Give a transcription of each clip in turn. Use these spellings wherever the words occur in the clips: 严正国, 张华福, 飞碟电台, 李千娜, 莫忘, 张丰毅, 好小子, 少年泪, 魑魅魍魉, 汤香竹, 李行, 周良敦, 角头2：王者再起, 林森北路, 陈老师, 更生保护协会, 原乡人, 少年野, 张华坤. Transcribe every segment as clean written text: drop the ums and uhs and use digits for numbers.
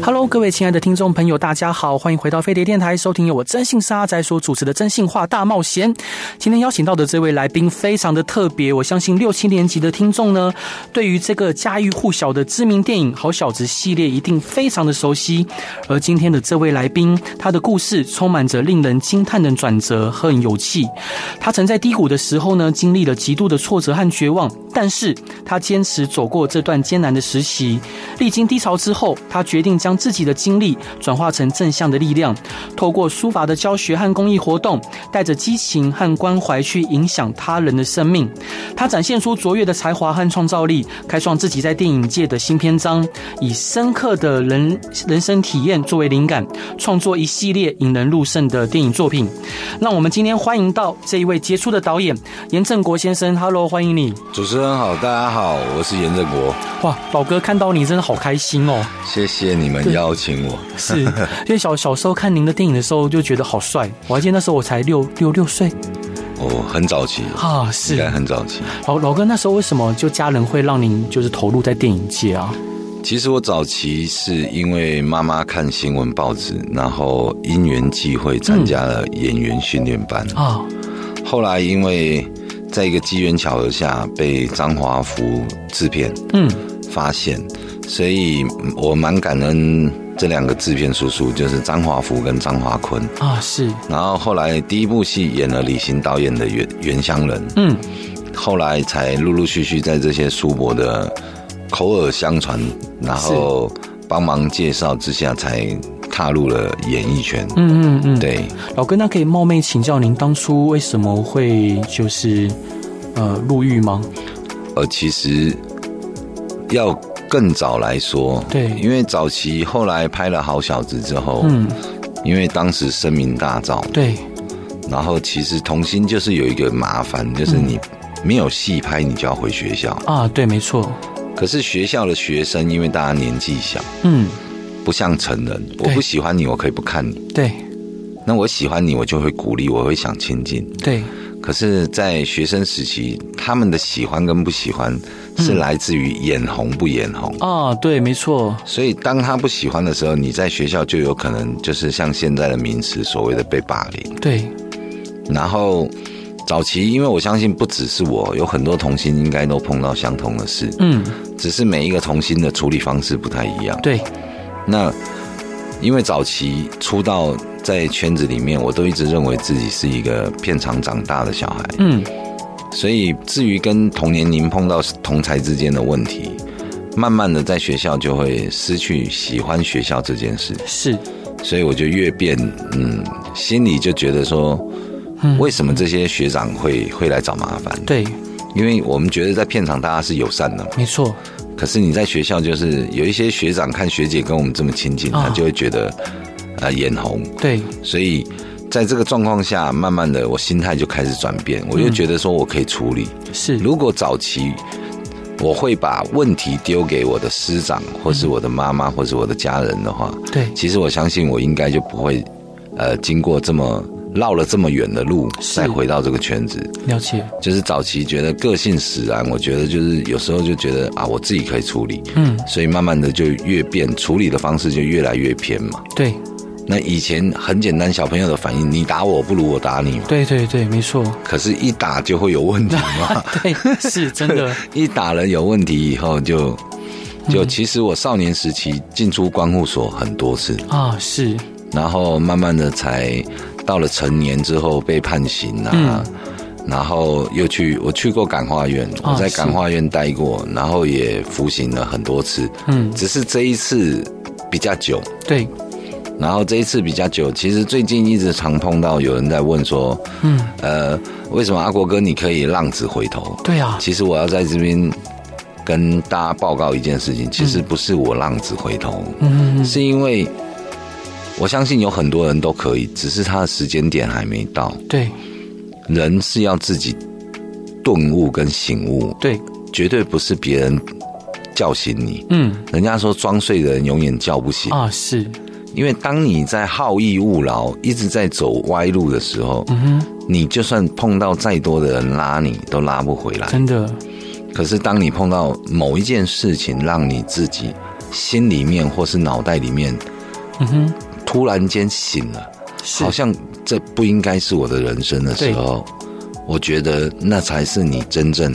Hello， 各位亲爱的听众朋友，大家好，欢迎回到飞碟电台，收听由我征信社阿宅所主持的《征信话大冒险》。今天邀请到的这位来宾非常的特别，我相信6、7年级的听众呢，对于这个家喻户晓的知名电影《好小子》系列一定非常的熟悉。而今天的这位来宾，他的故事充满着令人惊叹的转折和勇气。他曾在低谷的时候呢，经历了极度的挫折和绝望，但是他坚持走过这段艰难的时期。历经低潮之后，他决定将自己的经历转化成正向的力量，透过书法的教学和公益活动，带着激情和关怀去影响他人的生命。他展现出卓越的才华和创造力，开创自己在电影界的新篇章，以深刻的人生体验作为灵感，创作一系列引人入胜的电影作品。让我们今天欢迎到这一位杰出的导演严正国先生。 Hello， 欢迎你。主持人好，大家好，我是严正国。哇，老哥，看到你真的好开心哦。谢谢你们邀请我。是，因为小时候看您的电影的时候就觉得好帅，我还记得那时候我才六岁。哦，很早期啊。是，应该很早期。老哥那时候为什么就家人会让您就是投入在电影界啊？其实我早期是因为妈妈看新闻报纸，然后因缘际会参加了演员训练班啊。后来因为在一个机缘巧合下被张华福制片发现，所以我蛮感恩这2个制片叔叔，就是张华福跟张华坤啊。是。然后后来第一部戏演了李行导演的原乡人，后来才陆陆续续在这些叔伯的口耳相传，然后帮忙介绍之下，才踏入了演艺圈。对。老哥，那可以冒昧请教您，当初为什么会就是入狱吗？其实要更早来说，对，因为早期后来拍了《好小子》之后，因为当时声名大噪，对，然后其实童星就是有一个麻烦，就是你没有戏拍，你就要回学校啊。对，没错。可是学校的学生，因为大家年纪小，不像成人，我不喜欢你，我可以不看你，对。那我喜欢你，我就会鼓励，我会想亲近，对。可是在学生时期，他们的喜欢跟不喜欢是来自于眼红不眼红啊。对，没错。所以当他不喜欢的时候，你在学校就有可能就是像现在的名词所谓的被霸凌。对。然后早期，因为我相信不只是我，有很多童星应该都碰到相同的事，只是每一个童星的处理方式不太一样。对。那因为早期出道在圈子里面，我都一直认为自己是一个片场长大的小孩，所以至于跟同年龄碰到同才之间的问题，慢慢的在学校就会失去喜欢学校这件事。是。所以我就越变心里就觉得说，为什么这些学长会来找麻烦？对，因为我们觉得在片场大家是友善的嘛，没错。可是你在学校，就是有一些学长看学姐跟我们这么亲近，他就会觉得眼红。对。所以在这个状况下，慢慢的我心态就开始转变，我就觉得说我可以处理。是。如果早期我会把问题丢给我的师长，或是我的妈妈，或是我的家人的话，对，其实我相信我应该就不会经过这么绕了这么远的路再回到这个圈子。了解。就是早期觉得个性使然，我觉得就是有时候就觉得啊，我自己可以处理，所以慢慢的就越变处理的方式就越来越偏嘛。对。那以前很简单，小朋友的反应，你打我不如我打你嘛。对对对，没错。可是一打就会有问题嘛。对，是真的。一打人有问题以后就其实我少年时期进出关护所很多次啊。是。然后慢慢的才到了成年之后被判刑啊，然后又我去过感化院，我在感化院待过，然后也服刑了很多次，只是这一次比较久。对。然后这一次比较久，其实最近一直常碰到有人在问说，为什么阿国哥你可以浪子回头？对啊。其实我要在这边跟大家报告一件事情，其实不是我浪子回头，是因为我相信有很多人都可以，只是他的时间点还没到。对。人是要自己顿悟跟醒悟，对，绝对不是别人叫醒你。嗯，人家说装睡的人永远叫不醒啊，是因为当你在好逸恶劳，一直在走歪路的时候，嗯哼，你就算碰到再多的人拉你，都拉不回来，真的。可是当你碰到某一件事情，让你自己心里面或是脑袋里面，嗯哼，突然间醒了，好像这不应该是我的人生的时候，我觉得那才是你真正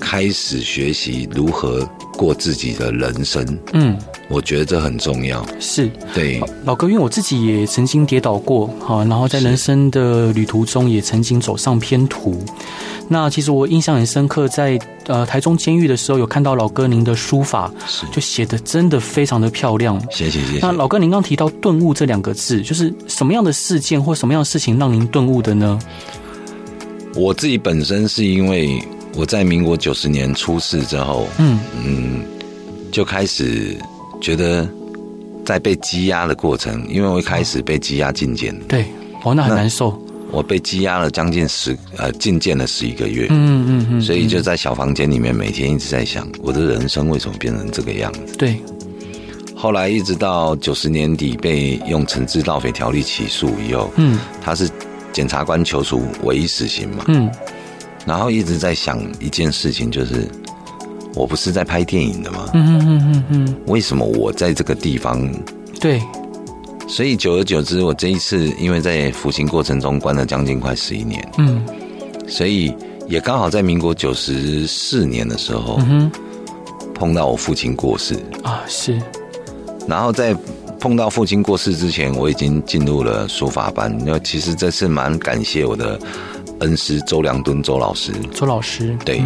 开始学习如何过自己的人生。嗯，我觉得这很重要。是，对，老哥，因为我自己也曾经跌倒过，然后在人生的旅途中也曾经走上偏途。那其实我印象很深刻，在台中监狱的时候，有看到老哥您的书法，就写得真的非常的漂亮。谢谢谢谢。那老哥您刚提到顿悟这两个字，就是什么样的事件或什么样的事情让您顿悟的呢？我自己本身是因为我在民国90年出世之后，就开始觉得在被羁押的过程，因为我一开始被羁押禁监，对，哦，那很难受。我被羁押了将近禁监了11个月，所以就在小房间里面每天一直在想，我的人生为什么变成这个样子？对。后来一直到90年底被用惩治盗匪条例起诉以后，他是检察官求处唯一死刑嘛，然后一直在想一件事情，就是我不是在拍电影的吗？为什么我在这个地方？对。所以久而久之，我这一次因为在服刑过程中关了将近快11年，所以也刚好在民国94年的时候，碰到我父亲过世啊，是。然后在碰到父亲过世之前，我已经进入了书法班。那其实这次蛮感谢我的恩师周良敦周老师。周老师，对，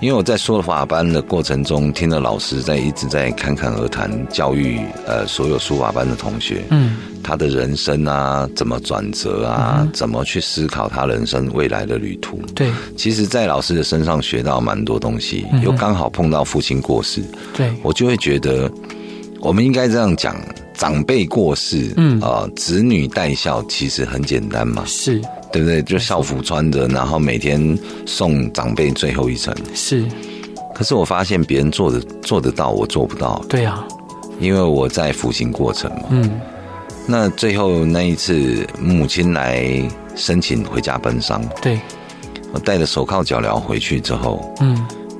因为我在书法班的过程中，听了老师在一直在侃侃而谈教育所有书法班的同学，他的人生啊，怎么转折啊，怎么去思考他人生未来的旅途。对，其实在老师的身上学到蛮多东西，又刚好碰到父亲过世，对，我就会觉得我们应该这样讲，长辈过世，子女带孝其实很简单嘛，是。对不对？就校服穿着，然后每天送长辈最后一程。是，可是我发现别人做得到，我做不到。对啊，因为我在服刑过程嘛。嗯，那最后那一次，母亲来申请回家奔丧。对，我戴着手铐脚镣回去之后，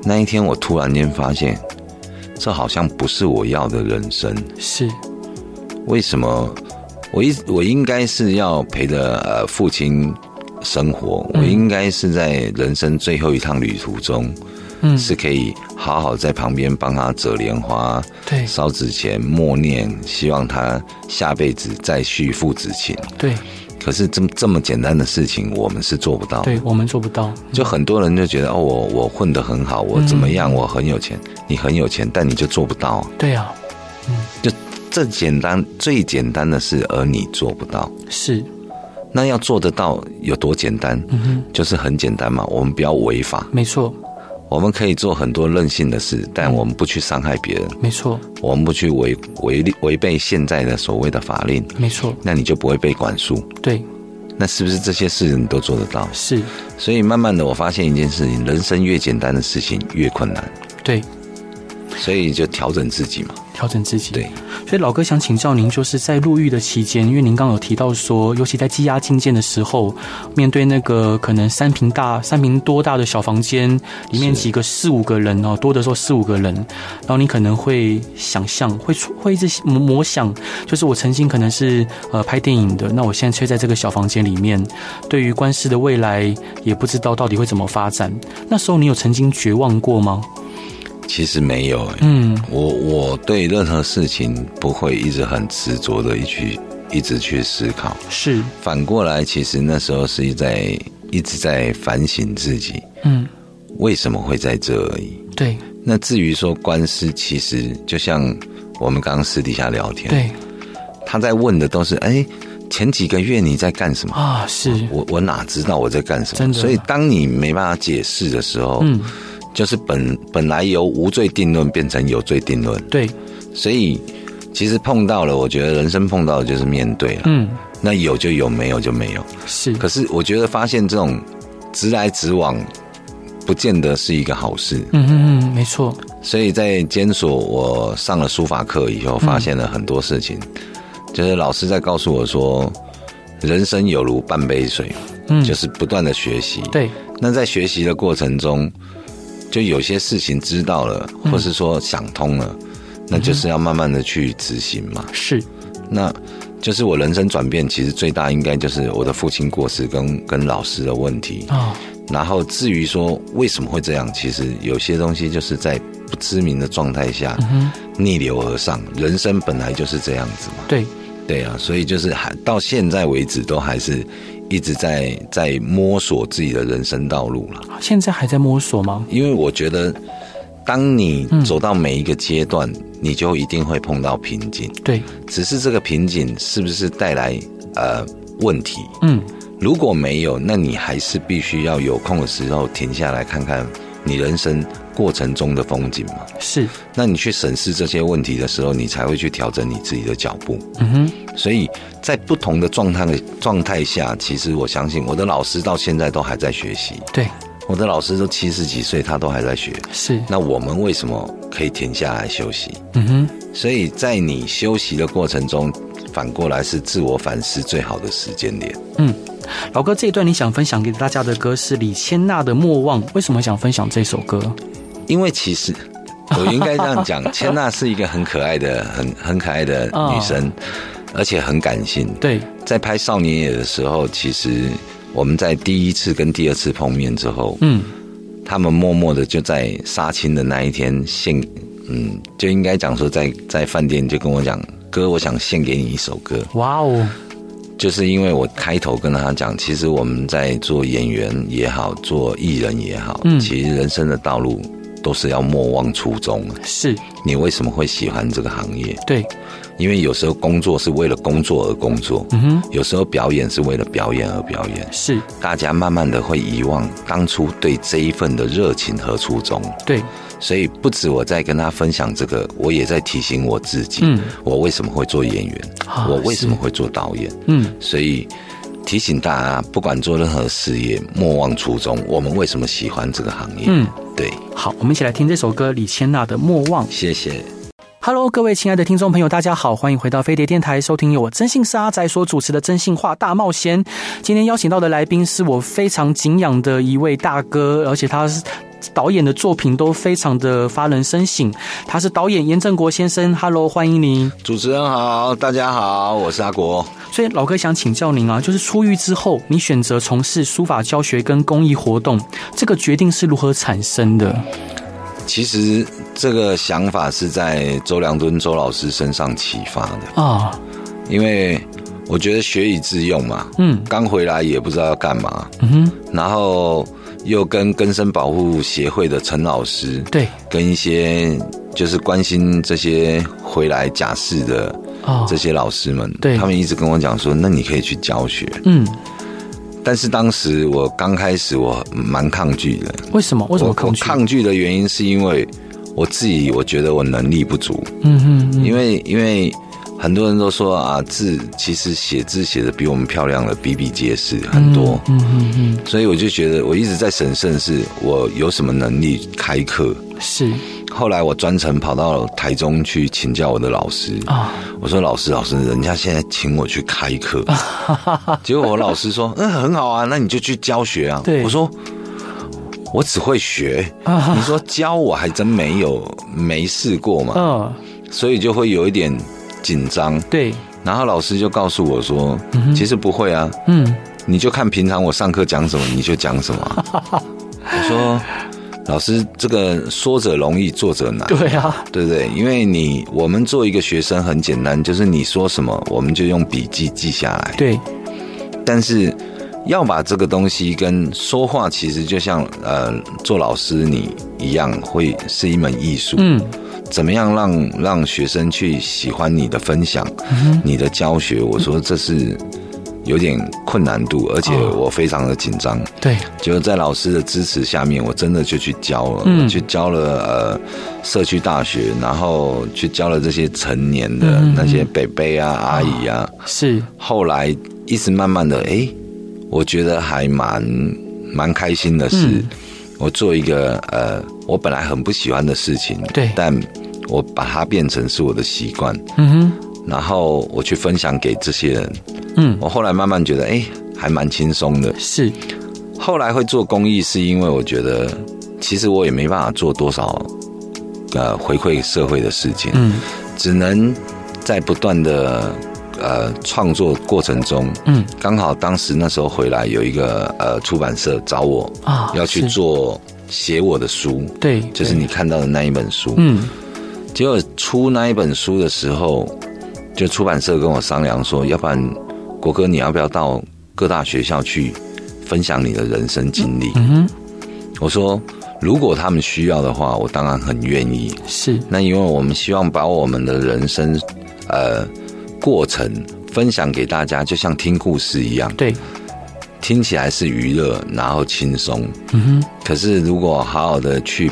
那一天我突然间发现，这好像不是我要的人生。是，为什么？我应该是要陪着父亲生活，我应该是在人生最后一趟旅途中，是可以好好在旁边帮他折莲花，对，烧纸钱，默念，希望他下辈子再续父子情。对，可是这么简单的事情，我们是做不到。对，我们做不到。就很多人就觉得，哦，我混得很好，我怎么样，我很有钱。你很有钱，但你就做不到。对啊，就。这简单最简单的事，而你做不到，是。那要做得到有多简单？就是很简单嘛。我们不要违法，没错。我们可以做很多任性的事，但我们不去伤害别人，没错。我们不去违背现在的所谓的法令，没错。那你就不会被管束，对。那是不是这些事你都做得到？是。所以慢慢的，我发现一件事情：人生越简单的事情越困难，对。所以就调整自己嘛，调整自己。对，所以老哥想请教您，就是在入狱的期间，因为您刚有提到说，尤其在羁押禁监的时候，面对那个可能3平多大的小房间，里面几个4、5个人哦，多的时候4、5个人，然后你可能会想象，会一直模想，就是我曾经可能是拍电影的，那我现在却在这个小房间里面，对于官司的未来也不知道到底会怎么发展。那时候你有曾经绝望过吗？其实没有，我对任何事情不会一直很执着的一直去思考，是。反过来，其实那时候是一直在反省自己，为什么会在这而已。对。那至于说官司，其实就像我们刚刚私底下聊天，对，他在问的都是，前几个月你在干什么啊？是我哪知道我在干什么？真的。所以当你没办法解释的时候，就是本来由无罪定论变成有罪定论，对，所以其实碰到了，我觉得人生碰到的就是面对了，那有就有，没有就没有，是。可是我觉得发现这种直来直往不见得是一个好事。嗯嗯嗯，没错。所以在监所我上了书法课以后发现了很多事情，就是老师在告诉我说人生有如半杯水，就是不断的学习。对，那在学习的过程中就有些事情知道了或是说想通了，那就是要慢慢的去执行嘛。是，那就是我人生转变其实最大应该就是我的父亲过世跟老师的问题。哦，然后至于说为什么会这样，其实有些东西就是在不知名的状态下逆流而上，人生本来就是这样子嘛。对对啊，所以就是到现在为止都还是一直在摸索自己的人生道路了。现在还在摸索吗？因为我觉得当你走到每一个阶段你就一定会碰到瓶颈。对，只是这个瓶颈是不是带来问题。如果没有，那你还是必须要有空的时候停下来看看你人生过程中的风景嘛。是，那你去审视这些问题的时候你才会去调整你自己的脚步。所以在不同的状态下，其实我相信我的老师到现在都还在学习。对，我的老师都70几岁他都还在学。是，那我们为什么可以停下来休息？所以在你休息的过程中反过来是自我反思最好的时间点。老哥，这一段你想分享给大家的歌是李千娜的《莫忘》，为什么想分享这首歌？因为其实我应该这样讲，千娜是一个很可爱的很可爱的女生，而且很感性。对，在拍《少年野》的时候，其实我们在第一次跟第二次碰面之后，他们默默的就在杀青的那一天献，就应该讲说在饭店就跟我讲，哥，我想献给你一首歌。哇哦！就是因为我开头跟他讲，其实我们在做演员也好做艺人也好，其实人生的道路都是要莫忘初衷。是，你为什么会喜欢这个行业？对，因为有时候工作是为了工作而工作，有时候表演是为了表演而表演。是，大家慢慢的会遗忘当初对这一份的热情和初衷。对，所以不止我在跟他分享这个，我也在提醒我自己，我为什么会做演员，我为什么会做导演。所以提醒大家，不管做任何事业，莫忘初衷，我们为什么喜欢这个行业。对，好，我们一起来听这首歌，李千娜的《莫忘》。谢谢。Hello， 各位亲爱的听众朋友，大家好，欢迎回到飞碟电台，收听由我真性是阿宅所主持的《真性话大冒险》。今天邀请到的来宾是我非常敬仰的一位大哥，而且他是导演的作品都非常的发人深省。他是导演严正国先生。Hello， 欢迎您。主持人好，大家好，我是阿国。所以老哥想请教您啊，就是出狱之后，你选择从事书法教学跟公益活动，这个决定是如何产生的？其实这个想法是在周良敦周老师身上启发的啊，因为我觉得学以致用嘛，刚回来也不知道要干嘛，然后又跟更生保护协会的陈老师，对，跟一些就是关心这些回来假释的这些老师们，对，他们一直跟我讲说，那你可以去教学，但是当时我刚开始我蛮抗拒的。为什么？为什么抗拒？我抗拒的原因是因为我自己我觉得我能力不足。因为很多人都说啊，字其实写字写的比我们漂亮的比比皆是，很多。所以我就觉得我一直在审慎，是我有什么能力开课。是。后来我专程跑到台中去请教我的老师啊，我说老师，人家现在请我去开课，结果我老师说，很好啊，那你就去教学啊。对，我说我只会学，你说教我还真没试过嘛，所以就会有一点紧张。对，然后老师就告诉我说，其实不会啊，你就看平常我上课讲什么你就讲什么啊。我说。老师，这个说者容易做者难。对啊，对不对？因为我们做一个学生很简单，就是你说什么我们就用笔记记下来。对，但是要把这个东西跟说话，其实就像做老师你一样，会是一门艺术。怎么样让学生去喜欢你的分享，你的教学？我说这是有点困难度，而且我非常的紧张。对，就在老师的支持下面，我真的就去教了，我去教了社区大学，然后去教了这些成年的那些伯伯啊、阿姨啊。是，后来一直慢慢的，我觉得还蛮蛮开心的是，我做一个我本来很不喜欢的事情，对，但我把它变成是我的习惯，嗯哼，然后我去分享给这些人，嗯，我后来慢慢觉得，哎，还蛮轻松的。是，后来会做公益，是因为我觉得其实我也没办法做多少回馈社会的事情，嗯，只能在不断的创作过程中，嗯，刚好当时那时候回来有一个出版社找我啊，要去做写我的书，对，就是你看到的那一本书，嗯，结果出那一本书的时候。就出版社跟我商量说，要不然国哥你要不要到各大学校去分享你的人生经历？嗯，我说如果他们需要的话，我当然很愿意。是，那因为我们希望把我们的人生过程分享给大家，就像听故事一样。对，听起来是娱乐，然后轻松。嗯哼，可是如果好好的去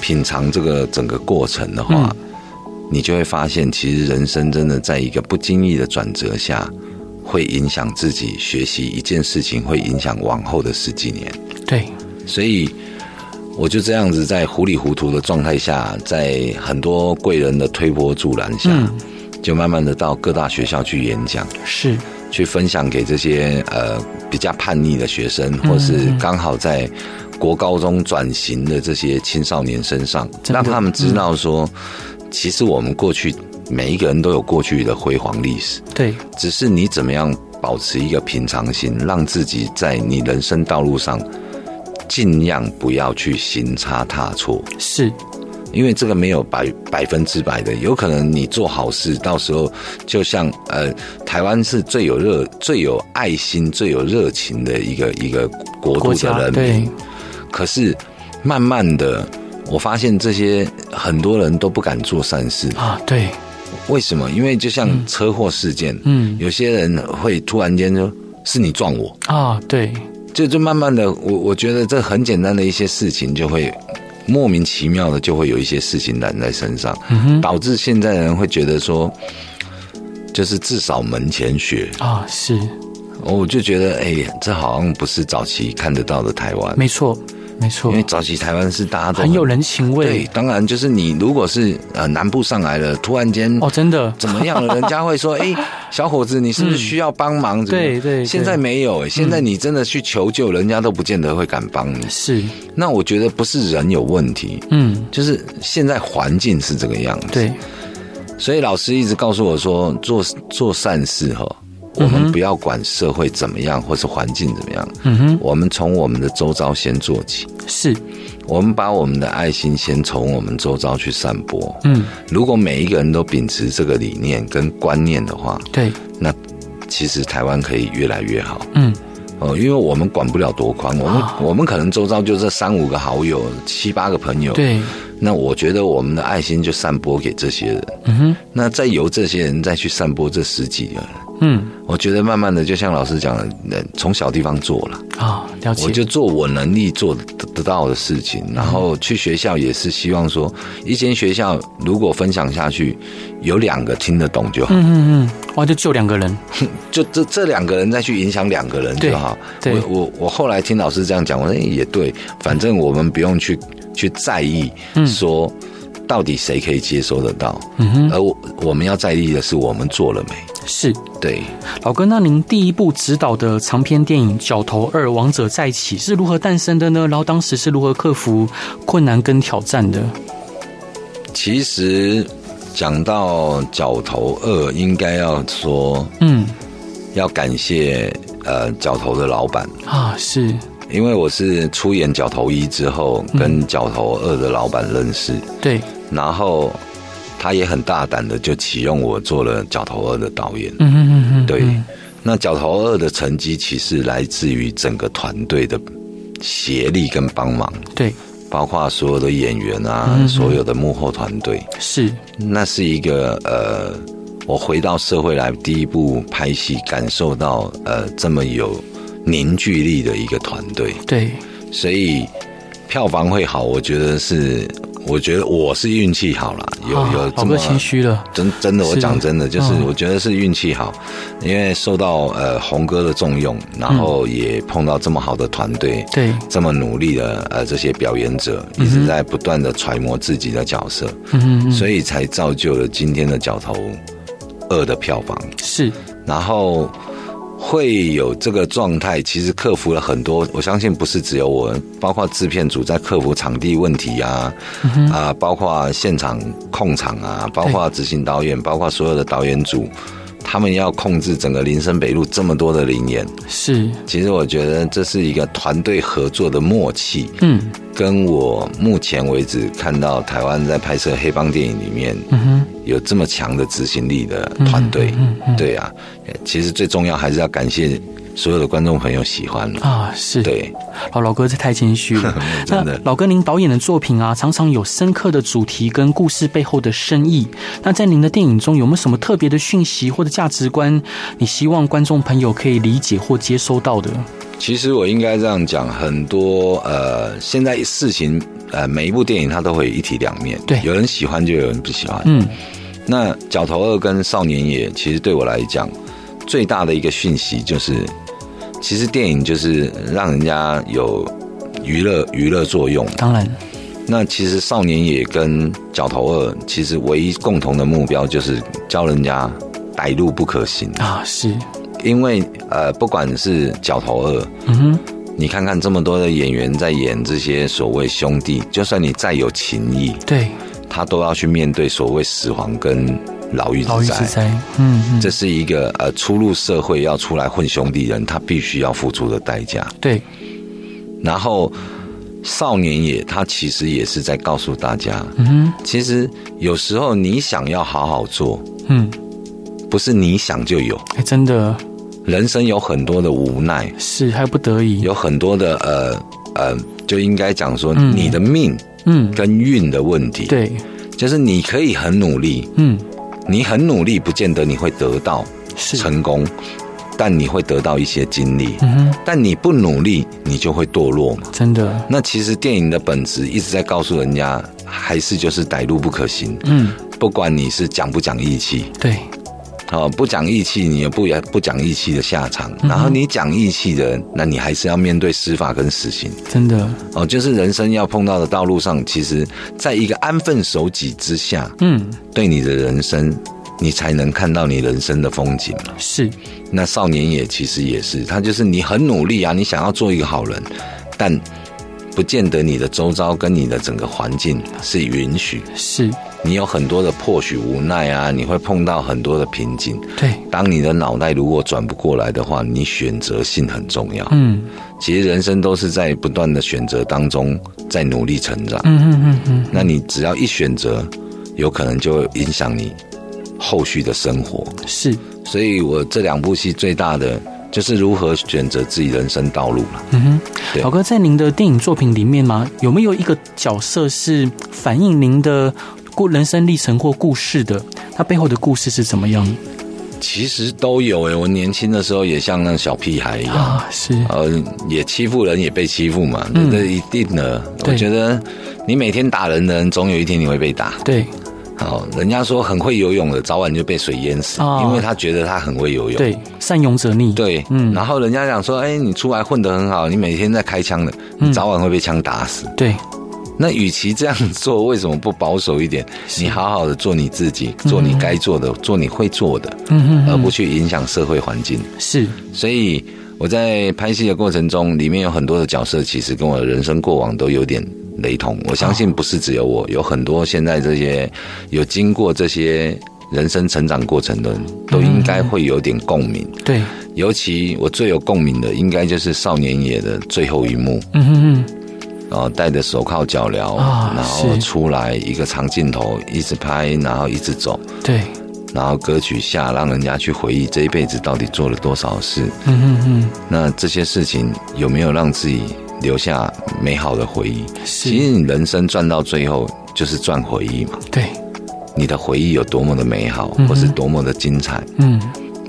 品尝这个整个过程的话。嗯，你就会发现其实人生真的在一个不经意的转折下会影响自己学习一件事情，会影响往后的十几年。对，所以我就这样子在糊里糊涂的状态下，在很多贵人的推波助澜下，嗯，就慢慢的到各大学校去演讲，是去分享给这些比较叛逆的学生，或是刚好在国高中转型的这些青少年身上，让他们知道说，其实我们过去每一个人都有过去的辉煌历史，对，只是你怎么样保持一个平常心，让自己在你人生道路上尽量不要去行差踏错。是，因为这个没有百分之百的，有可能你做好事，到时候就像台湾是最有爱心、最有热情的一个国度的人民，可是慢慢的。我发现这些很多人都不敢做善事啊，对，为什么？因为就像车祸事件，嗯，有些人会突然间说：“是你撞我啊！”对，就慢慢的，我觉得这很简单的一些事情，就会莫名其妙的就会有一些事情揽在身上，嗯，导致现在人会觉得说，就是至少门前雪啊，是，我就觉得这好像不是早期看得到的台湾，没错。没错，因为早期台湾是大家都很有人情味。对，当然就是你如果是南部上来了，突然间哦，真的怎么样了？人家会说：“哎，小伙子，你是不是需要帮忙？”对对。现在没有，现在你真的去求救，人家都不见得会敢帮你。是。那我觉得不是人有问题，嗯，就是现在环境是这个样子。对。所以老师一直告诉我说，做善事哈。我们不要管社会怎么样，或是环境怎么样，嗯哼，我们从我们的周遭先做起。是，我们把我们的爱心先从我们周遭去散播。嗯，如果每一个人都秉持这个理念跟观念的话，对，那其实台湾可以越来越好。嗯，因为我们管不了多宽，我们可能周遭就这3-5个好友、7-8个朋友。对，那我觉得我们的爱心就散播给这些人。嗯哼，那再由这些人再去散播这10几个人。嗯，我觉得慢慢的，就像老师讲的，从小地方做了啊，了解。我就做我能力做得到的事情，然后去学校也是希望说，一间学校如果分享下去，有2个听得懂就好。嗯嗯嗯，哇，就救2个人，就这2个人再去影响2个人就好。对，我后来听老师这样讲，我说也对，反正我们不用去在意说到底谁可以接收得到，嗯，而我们要在意的是我们做了没。是，对，老哥，那您第一部执导的长篇电影《角头2：王者再起》是如何诞生的呢？然后当时是如何克服困难跟挑战的？其实讲到《角头2》，应该要说，要感谢角头的老板啊，是因为我是出演《角头1》之后，跟《角头2》的老板认识，对，然后。他也很大胆的就启用我做了《角头2》的导演，对。那《角头2》的成绩其实来自于整个团队的协力跟帮忙，对，包括所有的演员啊，所有的幕后团队。是，那是一个我回到社会来第一部拍戏，感受到这么有凝聚力的一个团队，对，所以票房会好，我觉得是。我觉得我是运气好啦，有这么谦虚了，真的，我讲真的，就是我觉得是运气好，因为受到宏哥的重用，然后也碰到这么好的团队，对，这么努力的这些表演者，一直在不断的揣摩自己的角色，所以才造就了今天的角头2的票房是，然后会有这个状态，其实克服了很多。我相信不是只有我，包括制片组在克服场地问题啊，包括现场控场啊，包括执行导演，包括所有的导演组，他们要控制整个林森北路这么多的灵演。是，其实我觉得这是一个团队合作的默契。嗯，跟我目前为止看到台湾在拍摄黑帮电影里面，有这么强的执行力的团队，对啊，其实最重要还是要感谢所有的观众朋友喜欢啊，是对，老哥这太谦虚了。真的，老哥您导演的作品啊，常常有深刻的主题跟故事背后的深意。那在您的电影中有没有什么特别的讯息或者价值观，你希望观众朋友可以理解或接收到的？其实我应该这样讲，很多现在事情每一部电影它都会一体两面，对，有人喜欢就有人不喜欢。嗯，那《角头2》跟《少年野》其实对我来讲最大的一个讯息就是，其实电影就是让人家有娱乐作用。当然，那其实《少年野》跟《角头2》其实唯一共同的目标就是教人家歹路不可行啊，是。因为不管是角头2，你看看这么多的演员在演这些所谓兄弟，就算你再有情义，对，他都要去面对所谓死亡跟牢狱之灾。这是一个初入社会要出来混兄弟人，他必须要付出的代价。对，然后少年野他其实也是在告诉大家，其实有时候你想要好好做，不是你想就有，真的，人生有很多的无奈，是还不得已，有很多的就应该讲说你的命，跟运的问题，对，就是你可以很努力，你很努力，不见得你会得到成功，但你会得到一些经历，但你不努力，你就会堕落嘛，真的。那其实电影的本质一直在告诉人家，还是就是歹路不可行，不管你是讲不讲义气，对。不讲义气，你有不讲义气的下场，然后你讲义气的，那你还是要面对司法跟死刑。真的，就是人生要碰到的道路上，其实在一个安分守己之下，对你的人生，你才能看到你人生的风景。是，那少年野其实也是，他就是你很努力啊，你想要做一个好人，但不见得你的周遭跟你的整个环境是允许，是你有很多的迫许无奈啊，你会碰到很多的瓶颈。对，当你的脑袋如果转不过来的话，你选择性很重要。其实人生都是在不断的选择当中在努力成长。那你只要一选择，有可能就会影响你后续的生活。是，所以我这两部戏最大的就是如何选择自己人生道路了。老哥，在您的电影作品里面嘛，有没有一个角色是反映您的人生历程或故事的？它背后的故事是怎么样？其实都有诶，我年轻的时候也像那小屁孩一样，是也欺负人也被欺负嘛，这一定的。我觉得你每天打人的人，总有一天你会被打。对。好，人家说很会游泳的，早晚就被水淹死，因为他觉得他很会游泳。对，善泳者溺。对，然后人家讲说，你出来混得很好，你每天在开枪的，你早晚会被枪打死。对，那与其这样做，为什么不保守一点？你好好的做你自己，做你该做的，做你会做的，而不去影响社会环境。是，所以我在拍戏的过程中，里面有很多的角色，其实跟我的人生过往都有点雷同。我相信不是只有我，有很多现在这些有经过这些人生成长过程的人，都应该会有点共鸣。对，尤其我最有共鸣的，应该就是少年野的最后一幕。戴着手铐脚镣，然后出来一个长镜头，一直拍，然后一直走。对。然后歌曲下，让人家去回忆这一辈子到底做了多少事。那这些事情有没有让自己留下美好的回忆？其实你人生赚到最后就是赚回忆嘛。对，你的回忆有多么的美好，或是多么的精彩。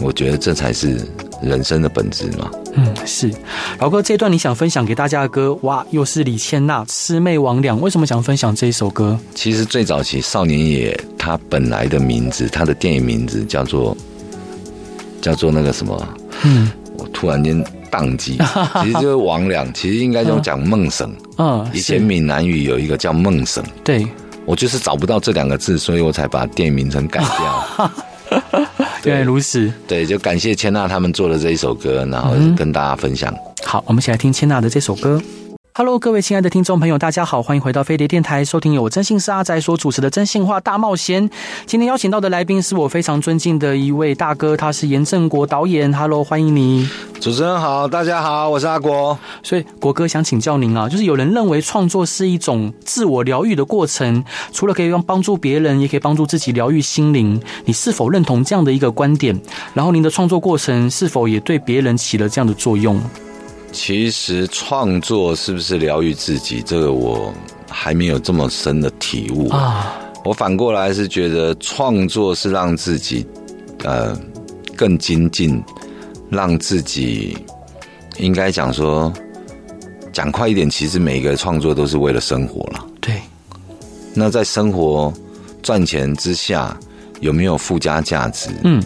我觉得这才是人生的本质嘛。嗯，是。老哥，这一段你想分享给大家的歌，哇，又是李千娜《魑魅魍魉》，为什么想分享这一首歌？其实最早期少年野他本来的名字，他的电影名字叫做那个什么，我突然间宕机，其实就是魍魉，其实应该就讲梦神。以前闽南语有一个叫梦神，对，我就是找不到这两个字，所以我才把电影名称改掉。原来如此，对，就感谢千娜他们做的这一首歌，然后跟大家分享。好，我们一起来听千娜的这首歌。Hello， 各位亲爱的听众朋友，大家好，欢迎回到飞碟电台，收听由我真性是阿宅所主持的真性话大冒险。今天邀请到的来宾是我非常尊敬的一位大哥，他是严正国导演。Hello， 欢迎你。主持人好，大家好，我是阿国。所以国哥想请教您啊，就是有人认为创作是一种自我疗愈的过程，除了可以帮助别人，也可以帮助自己疗愈心灵。你是否认同这样的一个观点？然后您的创作过程是否也对别人起了这样的作用？其实创作是不是疗愈自己，这个我还没有这么深的体悟啊。我反过来是觉得创作是让自己更精进，让自己应该讲说讲快一点，其实每一个创作都是为了生活啦。对。那在生活赚钱之下有没有附加价值？嗯，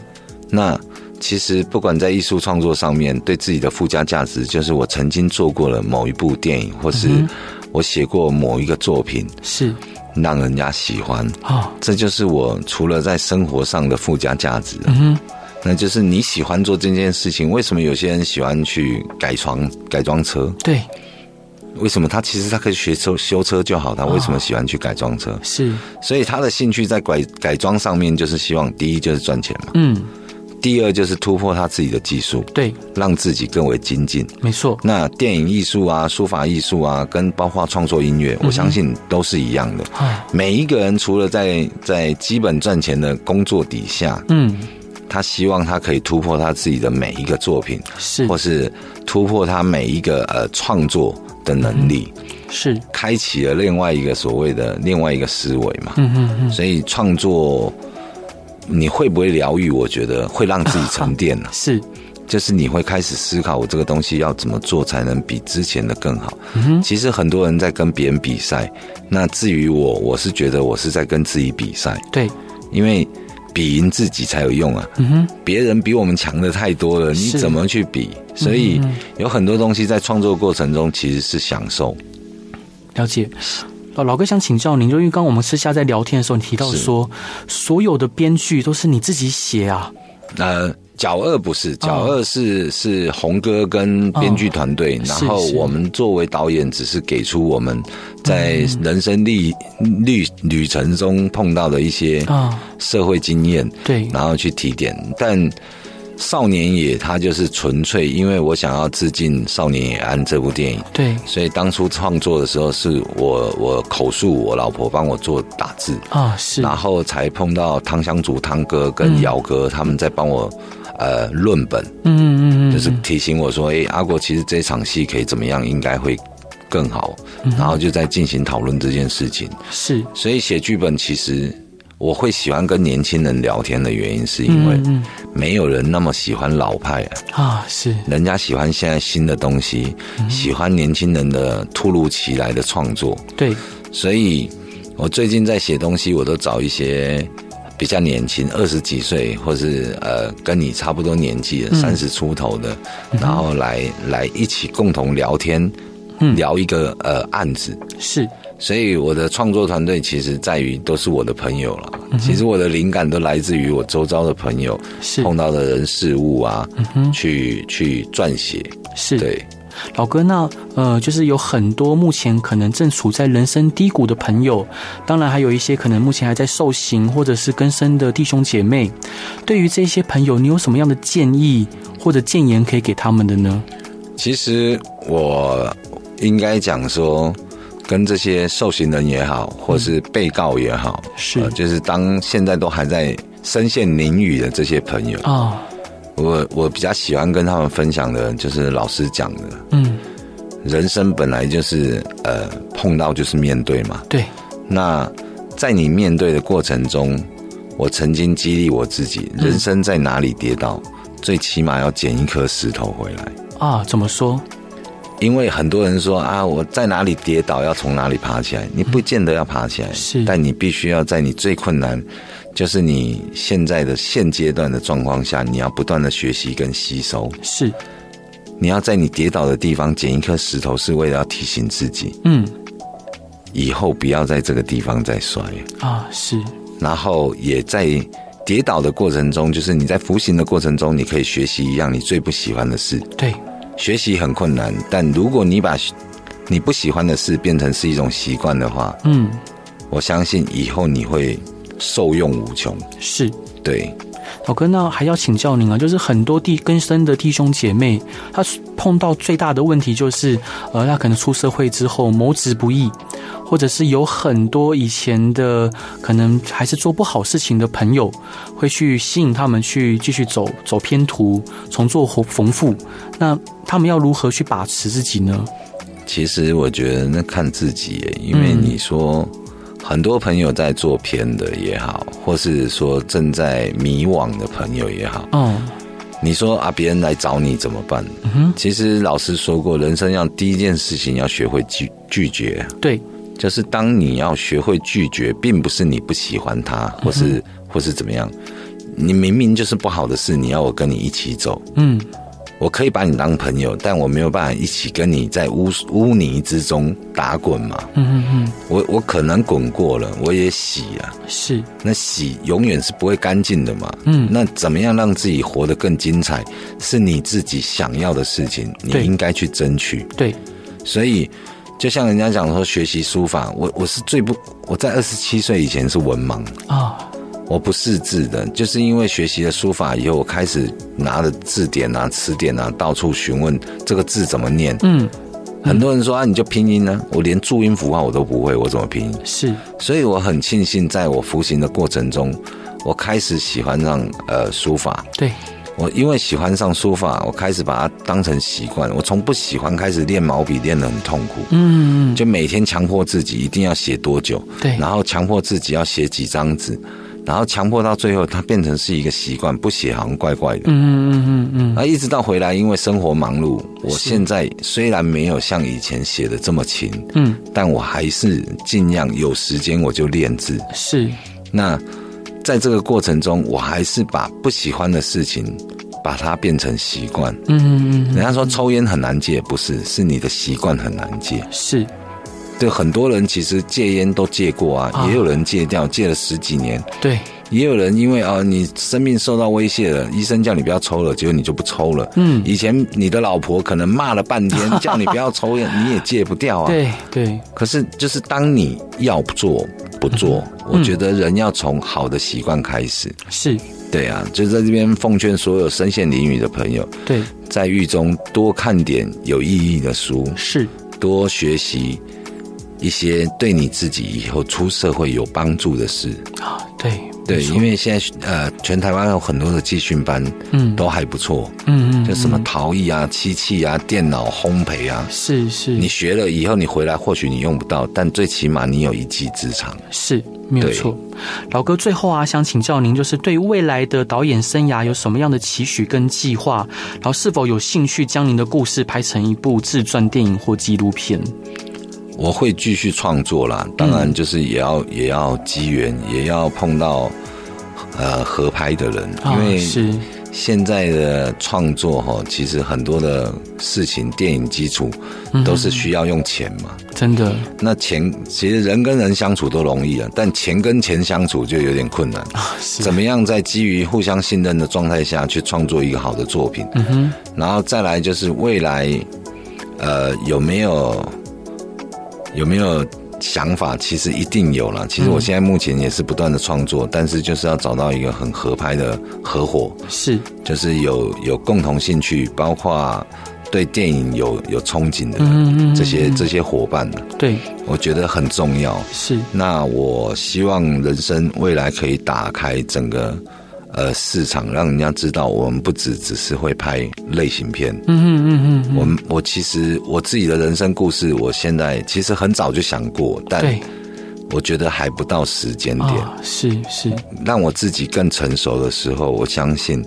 那其实不管在艺术创作上面，对自己的附加价值就是我曾经做过了某一部电影，或是我写过某一个作品，是让人家喜欢啊，这就是我除了在生活上的附加价值。嗯，那就是你喜欢做这件事情，为什么有些人喜欢去改装车？对，为什么他其实他可以学修车就好，他为什么喜欢去改装车？是，所以他的兴趣在改装上面，就是希望第一就是赚钱嘛。嗯。第二就是突破他自己的技术，对，让自己更为精进，没错。那电影艺术啊、书法艺术啊，跟包括创作音乐，我相信都是一样的。每一个人除了在基本赚钱的工作底下，他希望他可以突破他自己的每一个作品，是，或是突破他每一个创作的能力。是开启了另外一个所谓的另外一个思维嘛。所以创作你会不会疗愈？我觉得会让自己沉淀了，是，就是你会开始思考，我这个东西要怎么做才能比之前的更好。其实很多人在跟别人比赛，那至于我是觉得我是在跟自己比赛，对，因为比赢自己才有用啊。别人比我们强的太多了，你怎么去比？所以有很多东西在创作过程中其实是享受。了解。老哥想请教您，就因为刚我们私下在聊天的时候，你提到说所有的编剧都是你自己写啊？角二不是，角二是洪哥跟编剧团队，然后我们作为导演，只是给出我们在人生旅程中碰到的一些社会经验，对，然后去提点。但少年野他就是纯粹因为我想要致敬少年野安这部电影，对，所以当初创作的时候是我口述，我老婆帮我做打字啊，是，然后才碰到汤香竹汤哥跟姚哥他们在帮我论本，就是提醒我说，阿国其实这场戏可以怎么样，应该会更好，然后就在进行讨论这件事情。是，所以写剧本其实。我会喜欢跟年轻人聊天的原因，是因为没有人那么喜欢老派啊，是，人家喜欢现在新的东西，喜欢年轻人的突如其来的创作。对，所以我最近在写东西，我都找一些比较年轻，20几岁，或是跟你差不多年纪的30出头的，然后来一起共同聊天，聊一个案子。是。所以我的创作团队其实在于都是我的朋友了。其实我的灵感都来自于我周遭的朋友碰到的人事物啊，去撰写。是，对。老哥，那就是有很多目前可能正处在人生低谷的朋友，当然还有一些可能目前还在受刑或者是更生的弟兄姐妹。对于这些朋友，你有什么样的建议或者建言可以给他们的呢？其实我应该讲说。跟这些受刑人也好，或是被告也好，是，就是当现在都还在身陷囹圄的这些朋友啊，我比较喜欢跟他们分享的，就是老师讲的，人生本来就是碰到就是面对嘛，对。那在你面对的过程中，我曾经激励我自己，人生在哪里跌倒，最起码要捡一颗石头回来啊。怎么说？因为很多人说啊，我在哪里跌倒要从哪里爬起来，你不见得要爬起来，是，但你必须要在你最困难，就是你现在的现阶段的状况下，你要不断的学习跟吸收。是，你要在你跌倒的地方捡一颗石头，是为了要提醒自己，嗯，以后不要在这个地方再摔啊。是，然后也在跌倒的过程中，就是你在服刑的过程中，你可以学习一样你最不喜欢的事。对。学习很困难，但如果你把你不喜欢的事变成是一种习惯的话，嗯，我相信以后你会受用无穷。是，对。老哥，那还要请教您啊，就是很多更生的弟兄姐妹，他碰到最大的问题就是，他可能出社会之后谋职不易，或者是有很多以前的可能还是做不好事情的朋友，会去吸引他们去继续走偏途，重做缝复。那他们要如何去把持自己呢？其实我觉得那看自己耶，因为你说。很多朋友在做偏的也好，或是说正在迷惘的朋友也好，你说啊，别人来找你怎么办？其实老师说过，人生要第一件事情要学会拒绝。对，就是当你要学会拒绝，并不是你不喜欢他，或是怎么样，你明明就是不好的事，你要我跟你一起走，我可以把你当朋友，但我没有办法一起跟你在污泥之中打滚嘛。我可能滚过了，我也洗啊。是，那洗永远是不会干净的嘛。那怎么样让自己活得更精彩，是你自己想要的事情，你应该去争取。对，所以就像人家讲说，学习书法，我是我在27岁以前是文盲啊。我不识字的，就是因为学习了书法以后，我开始拿着字典啊、词典啊，到处询问这个字怎么念。很多人说啊，你就拼音啊，我连注音符号我都不会，我怎么拼音？是，所以我很庆幸，在我服刑的过程中，我开始喜欢上书法。对，我因为喜欢上书法，我开始把它当成习惯。我从不喜欢开始练毛笔，练得很痛苦。就每天强迫自己一定要写多久，对，然后强迫自己要写几张纸。然后强迫到最后，它变成是一个习惯，不写好像怪怪的。啊，一直到回来，因为生活忙碌，我现在虽然没有像以前写的这么勤，但我还是尽量有时间我就练字。是，那在这个过程中，我还是把不喜欢的事情，把它变成习惯。人家说抽烟很难戒，不是，是你的习惯很难戒。是。对，很多人其实戒烟都戒过啊，也有人戒掉，戒了10几年。对，也有人因为你生命受到威胁了，医生叫你不要抽了，结果你就不抽了。以前你的老婆可能骂了半天，叫你不要抽烟，你也戒不掉啊。对对。可是就是当你要做不做，我觉得人要从好的习惯开始。是。对啊，就在这边奉劝所有身陷囹圄的朋友，对，在狱中多看点有意义的书，是，多学习。一些对你自己以后出社会有帮助的事啊，对对，因为现在全台湾有很多的技训班，都还不错，就什么陶艺啊、漆器啊、电脑烘焙啊，是是，你学了以后你回来或许你用不到，但最起码你有一技之长，是没有错。老哥，最后啊，想请教您，就是对未来的导演生涯有什么样的期许跟计划，然后是否有兴趣将您的故事拍成一部自传电影或纪录片？我会继续创作啦，当然就是也要机缘，也要碰到合拍的人，因为现在的创作其实很多的事情，电影基础都是需要用钱嘛，真的。那钱其实人跟人相处都容易啊，但钱跟钱相处就有点困难。怎么样在基于互相信任的状态下去创作一个好的作品？然后再来就是未来，有没有想法？其实一定有啦，其实我现在目前也是不断的创作，但是就是要找到一个很合拍的合伙，是，就是有共同兴趣，包括对电影有憧憬的这些伙伴，对，我觉得很重要。是，那我希望人生未来可以打开整个市场，让人家知道我们不只是会拍类型片。我其实我自己的人生故事，我现在其实很早就想过，但我觉得还不到时间点、哦、是让我自己更成熟的时候，我相信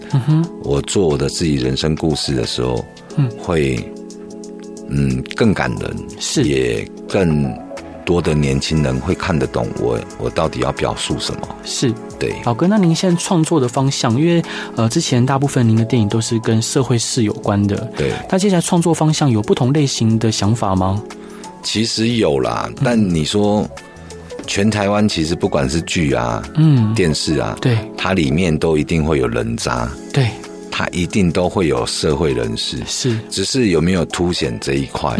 我做我的自己人生故事的时候、嗯、会更感人，是也更多的年轻人会看得懂我到底要表述什么。是，对，老哥，那您现在创作的方向，因为之前大部分您的电影都是跟社会事有关的，对，那接下来创作方向有不同类型的想法吗？其实有啦，但你说、全台湾其实不管是剧啊、电视啊，对，它里面都一定会有人渣，对，它一定都会有社会人士，是，只是有没有凸显这一块？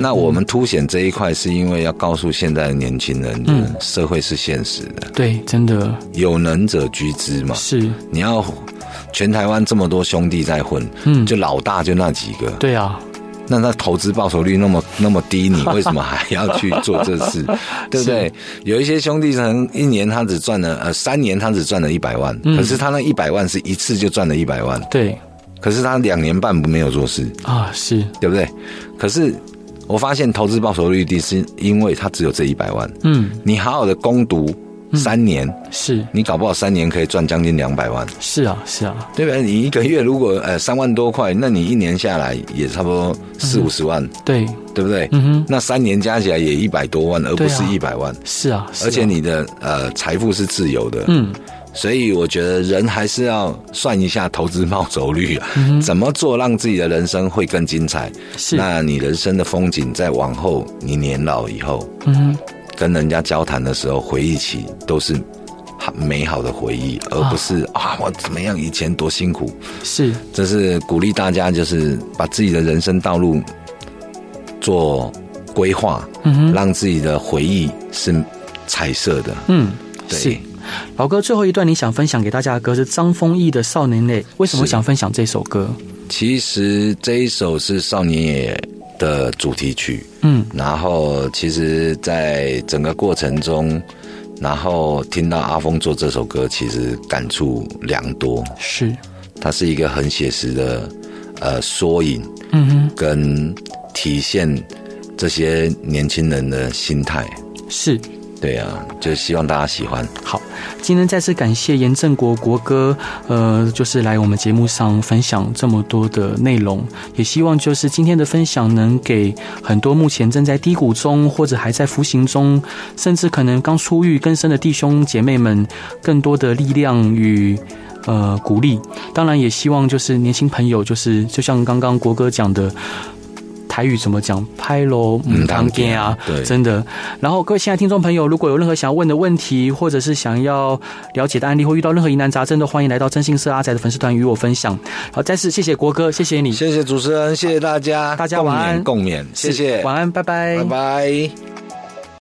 那我们凸显这一块，是因为要告诉现在的年轻人，社会是现实的，对，真的有能者居之嘛。是，你要全台湾这么多兄弟在混，就老大就那几个，对啊。那他投资报酬率那么低，你为什么还要去做这事？对不对？有一些兄弟人一年他只赚了3年他只赚了100万、可是他那100万是一次就赚了100万，对。可是他2年半没有做事啊，是，对不对？可是我发现投资报酬率低，是因为他只有这100万，你好好的攻读3年、是你搞不好3年可以赚将近200万，是啊，是啊，对吧？你一个月如果3万多块，那你1年下来也差不多40-50万，对，对不对？那3年加起来也100多万，而不是100万，是啊，而且你的财富是自由的，所以我觉得人还是要算一下投资报酬率啊，怎么做让自己的人生会更精彩？是，那你人生的风景在往后，你年老以后，跟人家交谈的时候，回忆起都是美好的回忆，而不是我怎么样以前多辛苦。是，这是鼓励大家，就是把自己的人生道路做规划，让自己的回忆是彩色的。对。老哥，最后一段你想分享给大家的歌是张丰毅的《少年泪》，为什么想分享这首歌？其实这一首是《少年夜》的主题曲，然后其实在整个过程中，然后听到阿峰做这首歌，其实感触良多。是，它是一个很写实的缩影，跟体现这些年轻人的心态。是，对啊，就希望大家喜欢。好，今天再次感谢严正国国哥，就是来我们节目上分享这么多的内容，也希望就是今天的分享能给很多目前正在低谷中，或者还在服刑中，甚至可能刚出狱更生的弟兄姐妹们更多的力量与鼓励。当然也希望就是年轻朋友，就是就像刚刚国哥讲的。台语怎么讲？拍喽，当天啊，真的。然后各位亲爱的听众朋友，如果有任何想要问的问题，或者是想要了解的案例，或遇到任何疑难杂症，都欢迎来到真心社阿宅的粉丝团与我分享。好，再次谢谢国哥，谢谢你，谢谢主持人，谢谢大家，大家晚安，共勉，谢谢，晚安，拜拜，拜拜。